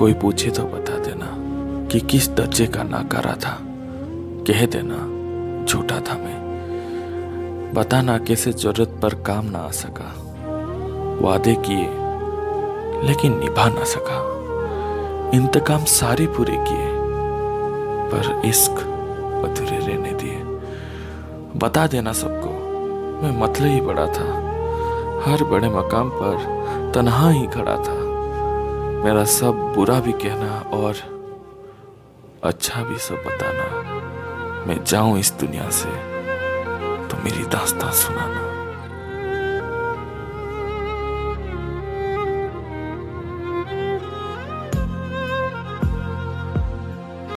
कोई पूछे तो बता देना कि किस दर्जे का नाकारा था। कह देना झूठा था मैं। बताना कैसे जरूरत पर काम ना आ सका। वादे किए लेकिन निभा ना सका। इंतकाम सारे पूरे किए पर इश्क अधूरे रहने दिए। बता देना सबको मैं मतले ही बड़ा था। हर बड़े मकाम पर तन्हा ही खड़ा था। मेरा सब बुरा भी कहना और अच्छा भी सब बताना। मैं जाऊं इस दुनिया से तो मेरी दास्तां सुनाना।